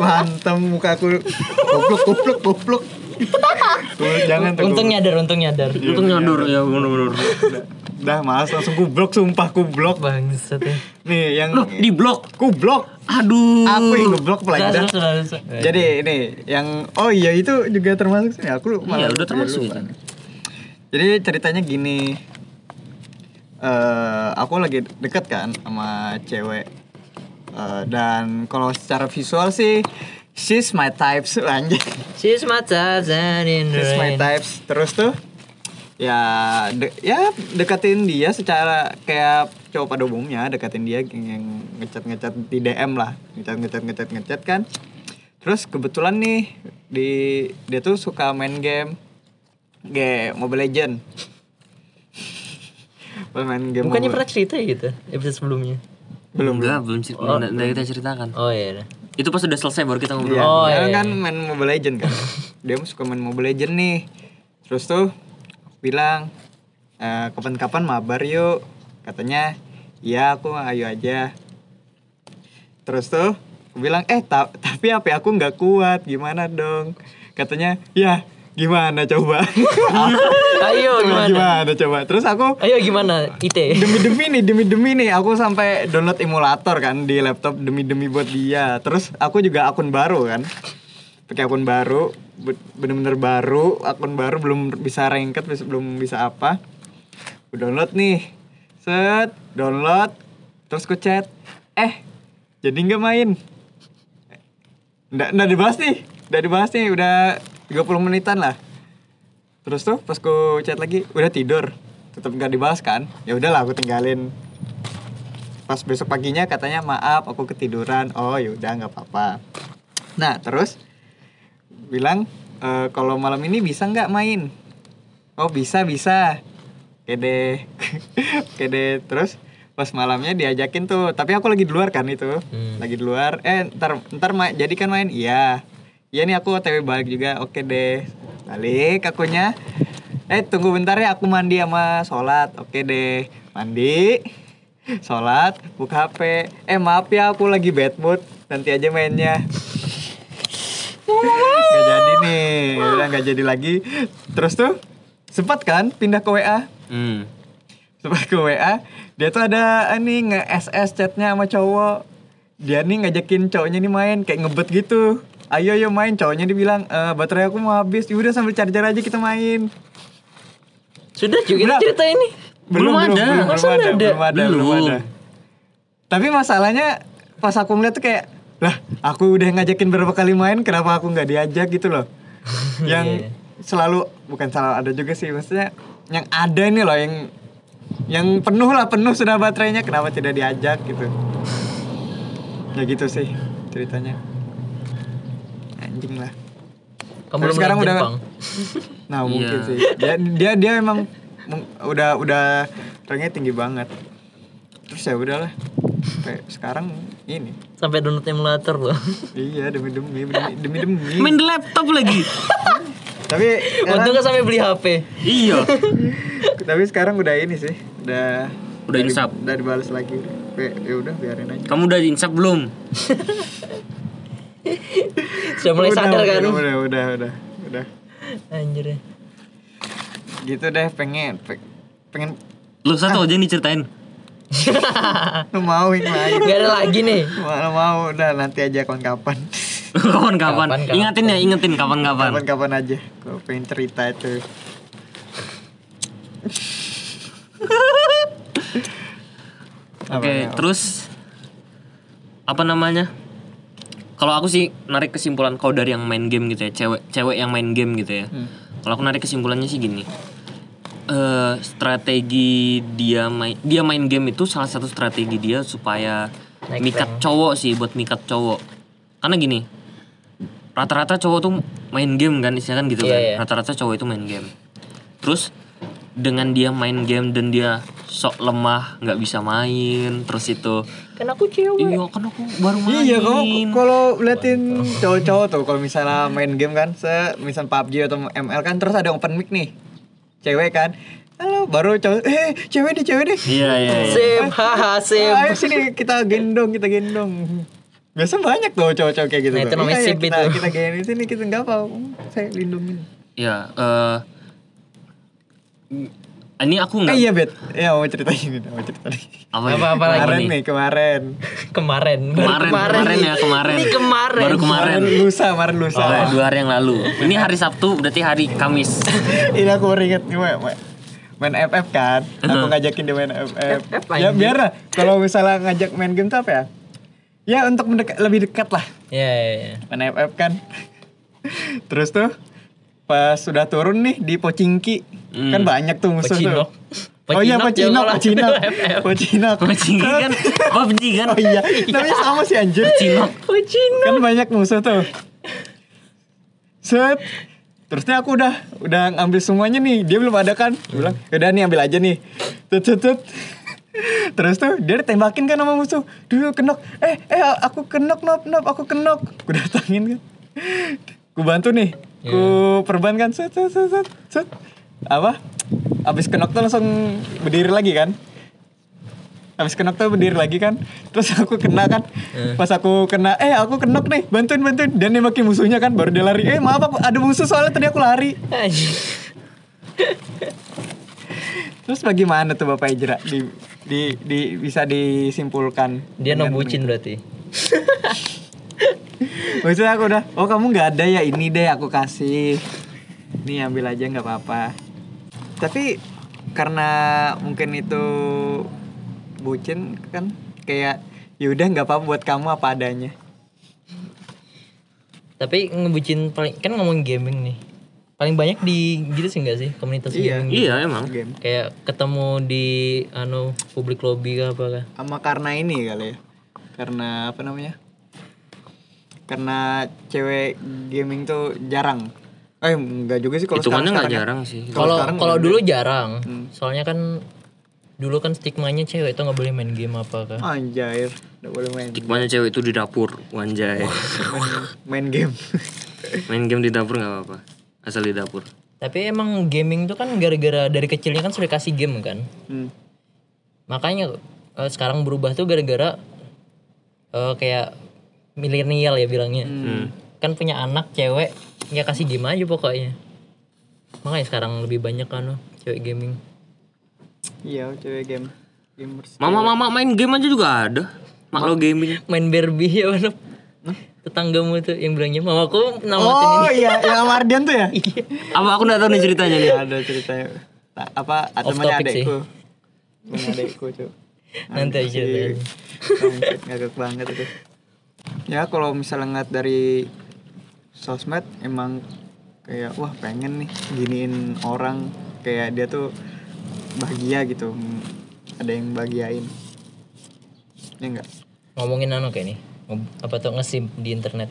hantam muka aku. Goblok. Jangan tuh. Untung nyadar. Ya bener. Dah malas langsung ku blok sumpah bangsat ya. Nih yang loh, di blok ku blok. Aduh. Aku yang ngeblok pelain dah. Jadi ini yang oh iya itu juga termasuk sini. Aku malah iya, udah termasuk itu. Jadi ceritanya gini. Aku lagi deket kan sama cewek. Dan kalau secara visual sih she's my type anjing. She's my type. Terus tuh Ya deketin dia secara kayak cowok pada umumnya, deketin dia yang ngechat di DM lah, ngechat kan. Terus kebetulan nih dia tuh suka main game Mobile Legend. Main game. Bukannya pernah cerita gitu episode sebelumnya? Belum cerita. Oh, kita ceritakan. Oh iya. Itu pas udah selesai baru kita ngobrol. Oh iya. Kan main Mobile Legend kan. Dia suka main Mobile Legend nih. Terus tuh bilang kapan-kapan mabar yuk, katanya iya aku ayo aja. Terus tuh aku bilang tapi HP aku nggak kuat, gimana dong, katanya ya Gimana coba? Ayo gimana coba? Terus aku ayo gimana? IT. Demi-demi nih aku sampai download emulator kan di laptop demi-demi buat dia. Terus aku juga akun baru kan. Pakai akun baru, bener-bener baru, akun baru belum bisa rengket, belum bisa apa. Download nih. Set, download. Terus ku chat. Jadi enggak main. Nggak dibahas nih, udah 30 menitan lah. Terus tuh pas ku chat lagi, udah tidur. Tetap nggak dibahas kan? Ya udahlah aku tinggalin. Pas besok paginya katanya maaf aku ketiduran. Oh ya udah nggak apa-apa. Nah terus bilang kalau malam ini bisa nggak main? Oh bisa. Oke deh. Terus pas malamnya diajakin tuh, tapi aku lagi di luar kan itu. Lagi di luar. Ntar jadi kan main? Iya nih aku OTW balik juga. Oke deh. Balik akunya. Tunggu bentar ya aku mandi sama sholat. Oke deh. Mandi, sholat, buka HP. Maaf ya aku lagi bad mood. Nanti aja mainnya. Gak jadi nih. Udah gak jadi lagi. Terus tuh sempat kan pindah ke WA. Sempat ke WA. Dia tuh ada nih nge-SS chatnya sama cowok. Dia nih ngajakin cowoknya nih main. Kayak ngebet gitu. Ayo main, cowoknya dibilang baterai aku mau habis. Udah sambil charger aja kita main. Sudah juga cerita ini. Belum ada. Tapi masalahnya pas aku ngeliat tuh kayak, lah aku udah ngajakin berapa kali main, kenapa aku nggak diajak gitu loh. Yang selalu bukan salah ada juga sih, maksudnya yang ada ini loh, yang penuh sudah baterainya, kenapa tidak diajak gitu. Ya gitu sih ceritanya. Lah. Kamu sekarang udah Jepang. Nah, mungkin sih. Dia memang udah ranknya tinggi banget. Terus ya udahlah. Kayak sekarang ini. Sampai download emulator loh. Iya, demi-demi. Main di laptop lagi. Tapi untung enggak sampai beli HP. Iya. Tapi sekarang udah ini sih. Udah insap. Udah dibales lagi. Ya udah biarin aja. Kamu udah insap belum? Sudah mulai sadar kan? Udah. Anjir ya. Gitu deh, pengen. Lu satu aja nih ceritain. Lu mau yang lain? Gak ada lagi nih. Mau, udah nanti aja kapan-kapan. Ingetin kapan-kapan. Kapan-kapan aja. Gue pengen cerita itu. Oke, terus apa namanya? Kalau aku sih narik kesimpulan kau dari yang main game gitu ya, cewek yang main game gitu ya. Kalau aku narik kesimpulannya sih gini, strategi dia main game itu salah satu strategi dia supaya mikat cowok sih, buat mikat cowok. Karena gini, rata-rata cowok tuh main game kan, istilahnya kan gitu kan. Yeah. Rata-rata cowok itu main game. Terus dengan dia main game dan dia sok lemah, nggak bisa main, terus itu kan aku cewek. Iya, kan aku baru main. Iya, kalau liatin cowok-cowok tuh kalau misalnya main game kan, misal PUBG atau ML kan, terus ada open mic nih, cewek kan. Halo, baru cowok, cewek deh. Iya. Sip. Ayo sini kita gendong. Biasa banyak tuh cowok-cowok kayak gitu. Nah, itu namanya sip itu. Kita gendong sini, kita nggak apa, saya lindungin. Iya, ini aku enggak. Iya, Bet. Ya mau ceritain. Apa Kemarin. Baru kemarin. Lusa. Oh, 2 hari yang lalu. Ini hari Sabtu, berarti hari Kamis. Ini aku ingat main FF kan. Aku ngajakin dia main FF. Ya biarlah. Kalau misalnya ngajak main game tuh apa ya? Ya untuk lebih dekat lah. Iya. Main FF kan. Terus tuh pas sudah turun nih di Pochinki. Kan banyak tuh musuh Pochinok. Tuh. Oh iya Pochinok. Pochinki kan PUBG kan. Oh iya. Namanya sama sih anjir. Pochinok. Kan banyak musuh tuh. Set. Terusnya aku udah ngambil semuanya nih. Dia belum ada kan. Dia bilang, "Udah nih ambil aja nih." Tut. Terus tuh dia ditembakin kan sama musuh. Duh kenok. Aku kenok nop. Aku kenok. Aku datangin kan. Ku bantu nih. Ku perban kan, set. Apa? Abis kenok tuh langsung berdiri lagi kan? habis kenok tuh berdiri lagi kan, terus aku kena kan, pas aku kena, aku kenok nih, bantuin, dan nembaki musuhnya kan, baru dia lari, maaf aku ada musuh soalnya tadi aku lari. Terus bagaimana tuh Bapak Ijra di bisa disimpulkan? Dia nombucin berarti. Maksudnya aku udah, oh kamu nggak ada ya ini deh aku kasih, ini ambil aja nggak apa-apa. Tapi karena mungkin itu bucin kan, kayak yaudah nggak apa-apa buat kamu apa adanya. Tapi ngebucin paling kan ngomongin gaming nih. Paling banyak di gitu sih enggak sih komunitas gaming. Iya, emang. Game. Kayak ketemu di public lobby kah apakah. Sama karena ini kali ya. Karena apa namanya? Karena cewek gaming tuh jarang. Enggak juga sih kalau sekarang. Hitungannya enggak jarang sih. Kalau dulu jarang. Soalnya kan dulu kan stigmanya cewek itu enggak boleh main game apakah. Anjir, enggak boleh main. Stigmanya game. Cewek itu di dapur, anjay. main game. Main game di dapur enggak apa-apa. Asal di dapur. Tapi emang gaming tuh kan gara-gara dari kecilnya kan sudah kasih game kan. Makanya sekarang berubah tuh gara-gara kayak milenial ya bilangnya. Kan punya anak cewek ya kasih game aja pokoknya. Makanya sekarang lebih banyak kan cewek gaming. Iya cewek gamers. Mama main game aja juga ada. Mak lo gaming. Main Barbie ya bener. Tetanggamu tuh yang bilangnya mamaku namatin ini. Oh iya, yang sama Ardian tuh ya? Iya. Apa aku enggak tahu nih ceritanya nih. Ada ceritanya. Apa temannya adekku. Teman adekku tuh. Nanti aja tuh. Ngakak banget itu. Ya kalau misalnya ngeliat dari sosmed emang kayak wah pengen nih giniin orang, kayak dia tuh bahagia gitu. Ada yang bahagiain. Ya enggak? Ngomongin kayak nih. Apa tuh nge-simp di internet?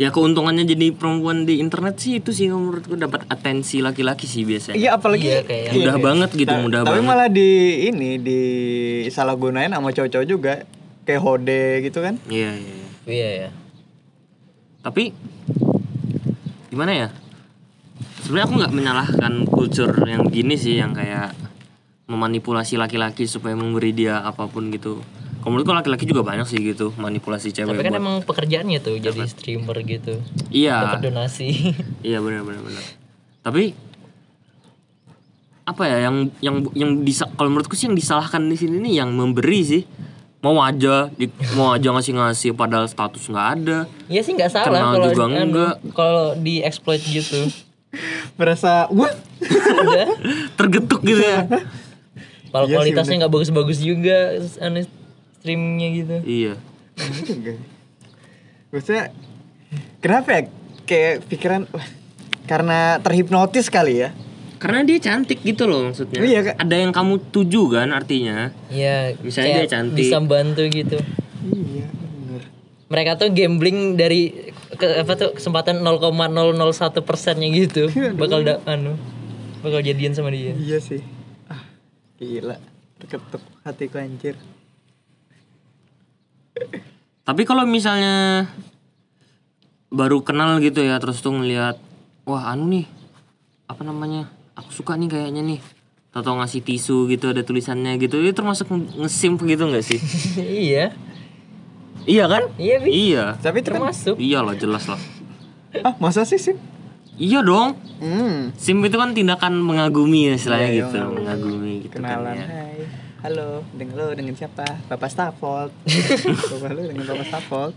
Ya keuntungannya jadi perempuan di internet sih itu sih menurutku, dapat atensi laki-laki sih biasanya. Iya apalagi kayak mudah banget gitu, mudah tapi banget. Tapi malah di salah gunain sama cowok-cowok juga, kayak hode gitu kan? Iya. Tapi gimana ya? Sebenarnya aku nggak menyalahkan kultur yang gini sih, yang kayak memanipulasi laki-laki supaya memberi dia apapun gitu. Menurutku laki-laki juga banyak sih gitu manipulasi cewek. Tapi kan emang pekerjaannya tuh jadi streamer gitu. Iya. Dapat donasi. Iya benar. Tapi apa ya yang kalau menurutku sih yang disalahkan di sini nih yang memberi sih. Mau aja ngasih padahal status enggak ada. Iya sih enggak salah kalau di-exploit gitu. Berasa what? Tergetuk gitu ya. Kalau kualitasnya enggak bagus-bagus juga streamnya gitu. Iya. Maksudnya kenapa ya? Kayak pikiran karena terhipnotis kali ya. Karena dia cantik gitu loh maksudnya. Iya, ada yang kamu tuju kan artinya. Iya. Misalnya dia cantik. Bisa bantu gitu. Iya benar. Mereka tuh gambling dari kesempatan 0,001%-nya gitu. Bakal jadian sama dia. Iya sih. Ah, gila. Terketuk hatiku anjir. Tapi kalau misalnya baru kenal gitu ya, terus tuh ngeliat wah nih apa namanya, aku suka nih kayaknya nih, atau ngasih tisu gitu ada tulisannya gitu, itu termasuk nge-simp gitu gak sih? Iya kan? Iya tapi termasuk. Iya lah jelas lah. Masa sih simp? Iya dong. Simp itu kan tindakan mengagumi ya istilahnya gitu. Mengagumi gitu kenalan kan ya. Halo, dengan siapa? Bapak Stafford. Bapak lu dengan Bapak Stafford.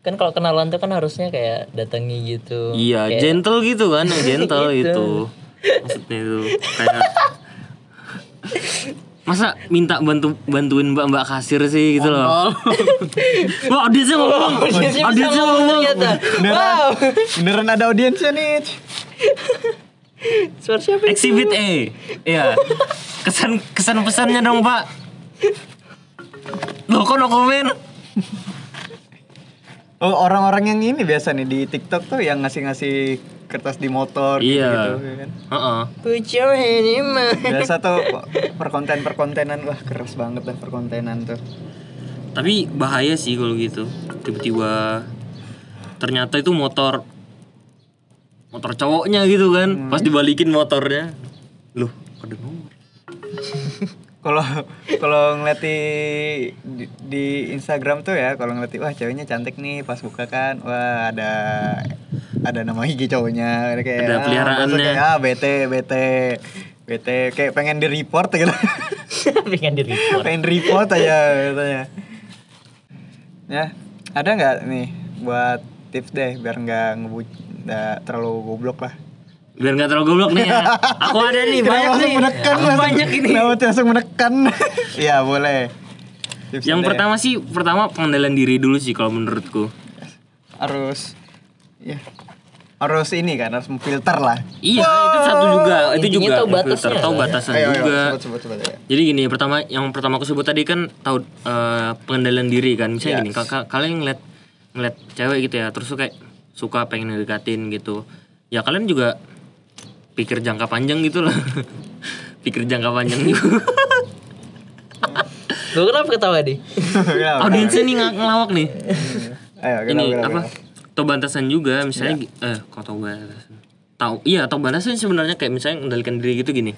Kan kalau kenalan tuh kan harusnya kayak datangi gitu. Iya, kayak gentle gitu kan, yang gentle itu. Maksudnya itu kayak masa minta bantuin mbak kasir sih gitu loh. Wah, audiensnya ngomong. Audiensnya ngomong. Wow. Beneran ada audiensnya nih. Suara siapa itu? Exhibit A. Iya. Kesan pesannya dong Pak. Loh kok no komen? Oh orang-orang yang ini biasa nih di TikTok tuh yang ngasih kertas di motor gitu kan. Put your hand in my. Biasa tuh perkontenan wah keras banget dah perkontenan tuh. Tapi bahaya sih kalau gitu. Tiba-tiba ternyata itu motor cowoknya gitu kan. Pas dibalikin motornya. Loh, kode nomor. kalau ngeliat di Instagram tuh ya, kalau ngeliat wah ceweknya cantik nih, pas buka kan wah ada nama IG cowoknya, kayak ada peliharaannya, kayak bete kayak pengen di report gitu. pengen di report aja katanya. Ya ada nggak nih buat tips deh biar nggak terlalu goblok lah, biar nggak terlalu goblok nih ya. Aku ada nih banyak nih, banyak ini. Langsung menekan. Ya boleh. Tips yang pertama sih, pengendalian diri dulu sih kalau menurutku. Harus ya. Harus ini kan, harus memfilter lah. Iya, wow. Itu satu juga, intinya itu juga memfilter, tahu batasan ya. Juga. Ayo, sebut ya. Jadi gini, yang pertama aku sebut tadi kan tahu pengendalian diri kan. Misalnya gini, kalian ngeliat cewek gitu ya, terus kayak suka pengen ngedekatin gitu. Ya kalian juga pikir jangka panjang gitu lah. Lu kenapa ketawa nih? Audiensnya nih ngelawak nih. Ayo, kenapa? Atau bantasan juga, misalnya atau bantasan sebenarnya kayak misalnya mengendalikan diri gitu gini.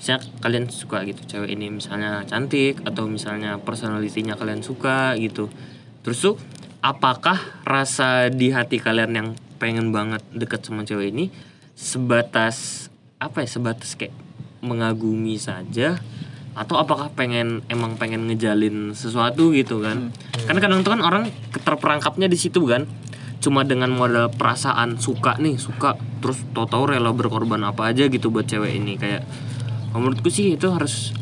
Misalnya kalian suka gitu cewek ini, misalnya cantik atau misalnya personalitinya kalian suka gitu. Terus tuh apakah rasa di hati kalian yang pengen banget deket sama cewek ini sebatas apa ya, sebatas kayak mengagumi saja, atau apakah pengen ngejalin sesuatu gitu kan. Karena kadang tuh kan orang terperangkapnya di situ kan. Cuma dengan modal perasaan suka terus tau-tau rela berkorban apa aja gitu buat cewek ini. Kayak menurutku sih itu harus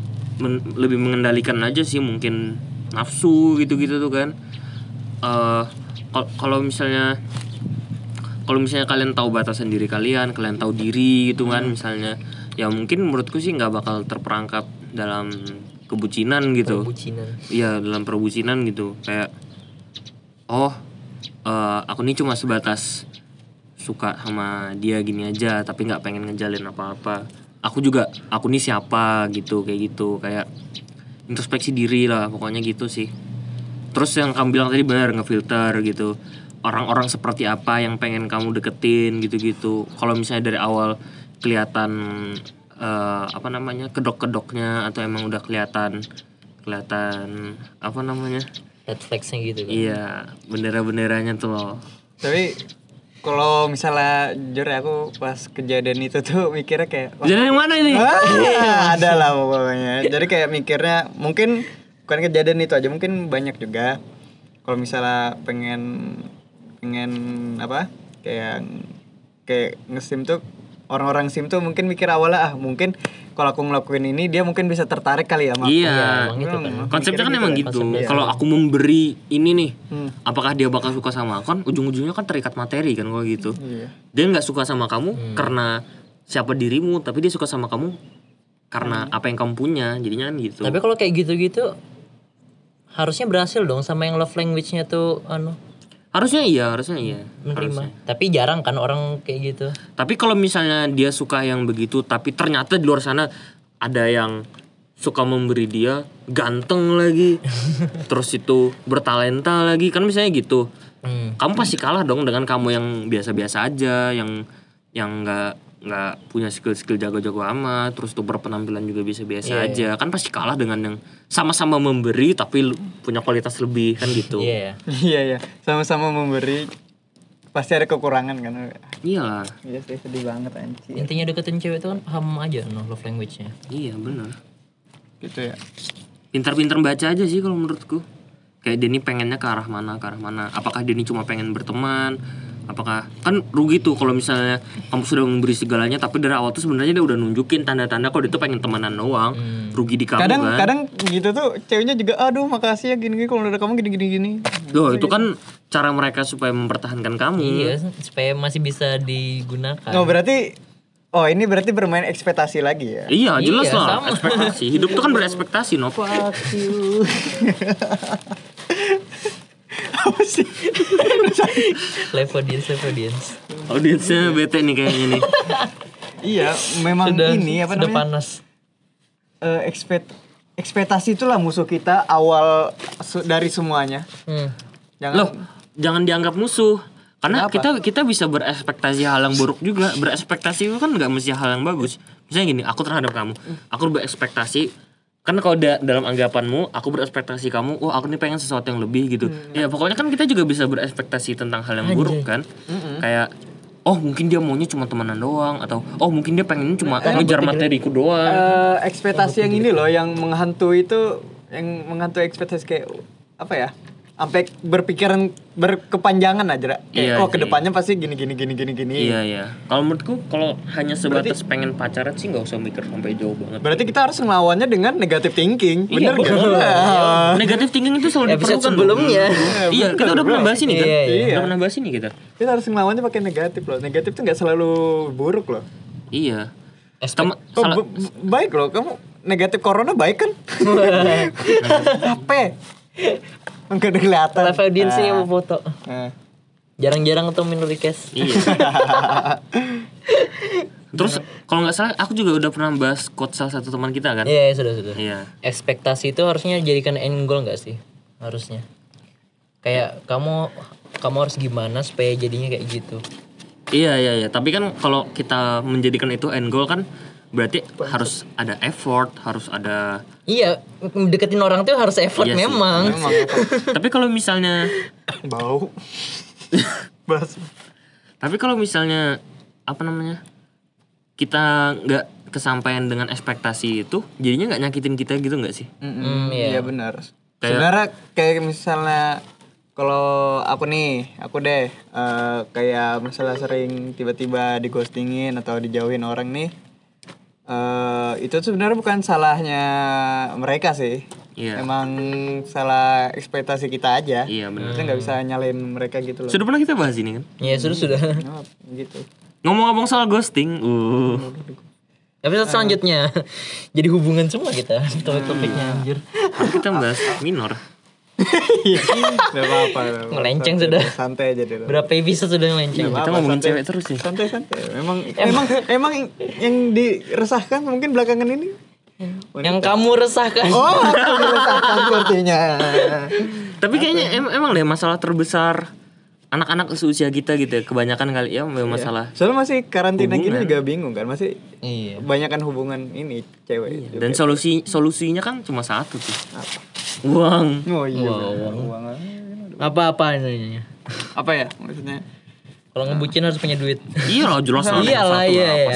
lebih mengendalikan aja sih, mungkin nafsu gitu-gitu tuh kan. Kalau misalnya kalian tahu batasan diri kalian, kalian tahu diri gitu kan misalnya, ya mungkin menurutku sih nggak bakal terperangkap dalam kebucinan gitu. Iya, dalam perbucinan gitu. Kayak aku ini cuma sebatas suka sama dia gini aja, tapi nggak pengen ngejalin apa-apa. Aku ini siapa gitu, kayak gitu, kayak introspeksi diri lah pokoknya gitu sih. Terus yang kamu bilang tadi benar, ngefilter gitu orang-orang seperti apa yang pengen kamu deketin gitu-gitu. Kalau misalnya dari awal kelihatan kedok-kedoknya, atau emang udah kelihatan red flagsnya gitu kan. Iya, bendera-benderanya tuh loh. Tapi kalau misalnya jujur ya, aku pas kejadian itu tuh mikirnya kayak kejadian yang mana ini? Ada lah pokoknya. Jadi kayak mikirnya mungkin bukan kejadian itu aja, mungkin banyak juga. Kalau misalnya pengen apa? Kayak nge-sim tuh, orang-orang SIM tuh mungkin mikir awalnya mungkin kalau aku ngelakuin ini dia mungkin bisa tertarik kali ya sama aku. Iya, gitu kan. Konsepnya kan emang gitu. Kalau aku memberi ini nih, apakah dia bakal suka sama aku? Kan ujung-ujungnya kan terikat materi kan kalau gitu. Iya. Dia enggak suka sama kamu karena siapa dirimu, tapi dia suka sama kamu karena apa yang kamu punya. Jadinya kan gitu. Tapi kalau kayak gitu-gitu harusnya berhasil dong sama yang love language-nya tuh Harusnya iya. Menerima. Tapi jarang kan orang kayak gitu. Tapi kalau misalnya dia suka yang begitu, tapi ternyata di luar sana ada yang suka memberi dia, ganteng lagi, terus itu bertalenta lagi, kan misalnya gitu. Kamu pasti kalah dong dengan kamu yang biasa-biasa aja, yang nggak punya skill jago-jago amat, terus tuh berpenampilan juga biasa-biasa aja. Kan pasti kalah dengan yang sama-sama memberi tapi punya kualitas lebih kan gitu. Iya. Sama-sama memberi pasti ada kekurangan kan. Iyalah. Iya sih, sedih banget anjir. Intinya deketin cewek itu kan paham aja love language-nya. Iya, benar. Gitu ya. Pintar-pintar baca aja sih kalau menurutku. Kayak Denny pengennya ke arah mana? Apakah Denny cuma pengen berteman? Apakah kan rugi tuh kalau misalnya kamu sudah memberi segalanya tapi dari awal tuh sebenarnya dia udah nunjukin tanda-tanda kalau dia tuh pengen temenan doang. Rugi di kamu kadang, kan. Kadang gitu tuh ceweknya juga aduh makasih ya gini-gini kalau udah kamu gini-gini. Loh, itu kan cara mereka supaya mempertahankan kamu. Iya, supaya masih bisa digunakan. Berarti bermain ekspektasi lagi ya. Iya, jelas lah sama. Ekspektasi. Hidup tuh kan berespektasi, Nop. Apa sih? Live audience. Audiensnya bete nih kayaknya nih. Iya, memang sudah, ini apa namanya? Sudah panas. Ekspektasi itulah musuh kita awal dari semuanya. Jangan dianggap musuh. Karena kita bisa berekspektasi hal yang buruk juga. Berekspektasi itu kan enggak mesti hal yang bagus. Misalnya gini, aku terhadap kamu. Aku berekspektasi Karena kalau dalam anggapanmu, aku berekspektasi kamu, wah aku nih pengen sesuatu yang lebih gitu. Ya pokoknya kan kita juga bisa berekspektasi tentang hal yang buruk kan. Kayak, oh mungkin dia maunya cuma temenan doang. Atau, oh mungkin dia pengen cuma ngejar materiku doang. Ekspektasi yang ini loh, yang menghantui itu. Yang menghantui ekspektasi kayak, apa ya, sampai berpikiran berkepanjangan aja. Kayak, oh kedepannya pasti gini. Iya. Kalau menurutku, kalau hanya sebatas berarti, pengen pacaran sih nggak usah mikir sampai jauh banget. Berarti kita harus ngelawannya dengan negative thinking. Bener nggak? Iya. Negative thinking itu selalu diperlukan. Sebelumnya. Iya, kita udah pernah bahas ini kan. Kita harus ngelawannya pakai negatif loh. Negatif tuh nggak selalu buruk loh. Iya. Baik loh, kamu negatif corona baik kan? Capek. Enggak ada kelihatan. Live audience-nya mau foto. Jarang-jarang atau MinoRiCast. Iya. Terus kalau nggak salah aku juga udah pernah bahas quote salah satu teman kita kan? Iya, sudah. Iya. Ekspektasi itu harusnya jadikan end goal nggak sih? Harusnya. Kayak kamu harus gimana supaya jadinya kayak gitu. Iya. Tapi kan kalau kita menjadikan itu end goal kan berarti harus ada effort, harus ada. Iya, deketin orang tuh harus effort memang. Tapi kalau misalnya bau. Tapi kalau misalnya kita nggak kesampaian dengan ekspektasi itu, jadinya nggak nyakitin kita gitu nggak sih? Iya benar. Sebenarnya kayak misalnya kalau aku deh kayak misalnya sering tiba-tiba dighostingin atau dijauhin orang nih. Itu sebenarnya bukan salahnya mereka sih, emang salah ekspektasi kita aja. Iya benar. Kita nggak bisa nyalain mereka gitu loh. Sudah pernah kita bahas ini kan? Iya sudah. Gitu. Ngomong-ngomong soal ghosting, episode selanjutnya jadi hubungan semua kita topik-topiknya anjir. Kita bahas minor. Gak apa-apa. Ngelenceng sudah. Santai aja dulu. Berapa episode sudah ngelenceng? Kita ngomongin cewek terus sih. Santai. Memang yang diresahkan mungkin belakangan ini. Yang kamu resahkan. Oh, aku meresahkan sepertinya. Tapi kayaknya emang deh masalah terbesar anak-anak seusia kita gitu ya, kebanyakan kali ya masalah. Soalnya masih karantina gini juga bingung kan, masih banyakan hubungan ini cewek. Dan solusinya kan cuma satu tuh. Apa? Uang. Uang. Apa nanya? Apa ya maksudnya? Kalau ngebucin harus punya duit. Iya loh, jelas lah. Iya.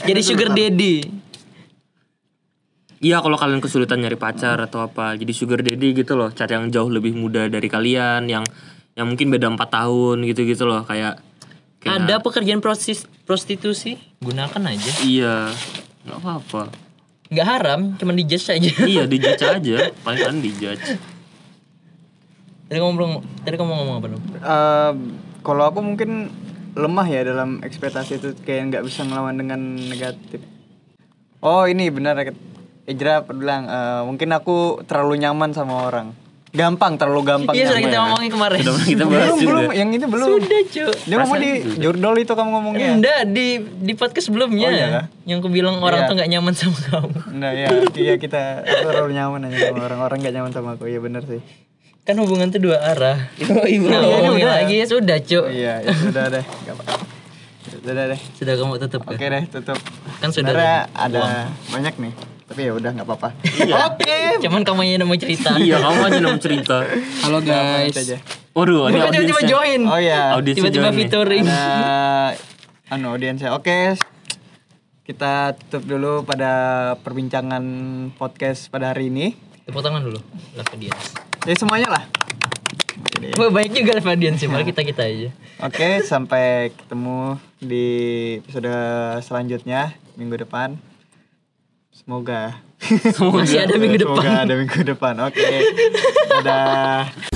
Jadi sugar daddy. Iya, kalau kalian kesulitan nyari pacar atau apa, jadi sugar daddy gitu loh, cari yang jauh lebih muda dari kalian, yang mungkin beda 4 tahun gitu-gitu loh, kayak ada pekerjaan prostitusi, gunakan aja. Iya, nggak apa-apa. Nggak haram, cuma dijudge aja. Iya, dijudge aja. Paling kan dijudge. Tadi kamu ngomong apa dong? Kalau aku mungkin lemah ya dalam ekspektasi itu, kayak nggak bisa ngelawan dengan negatif. Oh ini benar, Ejra bilang mungkin aku terlalu nyaman sama orang. Terlalu gampang. Iya, sudah kita ngomongin kemarin. Kita bahas belum, yang itu belum. Sudah, Cuk. Dia mau di jurnal itu kamu ngomongnya. Enggak, di podcast sebelumnya. Oh, iya. Yang aku bilang orang tuh enggak nyaman sama kamu. Nah, iya kita terlalu nyaman aja sama orang-orang enggak nyaman sama aku. Iya benar sih. Kan hubungan tuh dua arah. Udah lagi ya sudah, Cuk. Iya, sudah deh. Enggak apa-apa. Sudah deh. Sudah kamu tutup. Oke deh, tutup. Kan sudah ada banyak nih. Tapi ya udah nggak apa-apa. Oke. Cuman kamu aja mau cerita. Iya, kamu aja mau cerita. Halo guys. Waduh, ada audiens. Tiba-tiba join. Oh iya. Tiba-tiba featuring. Audiensnya. Oke. Kita tutup dulu pada perbincangan podcast pada hari ini. Tepuk tangan dulu. Live audience. Ya semuanya lah. Baik juga live audience sih, malah kita aja. Oke, sampai ketemu di episode selanjutnya minggu depan. Semoga masih ada minggu depan. Oke. Dadah.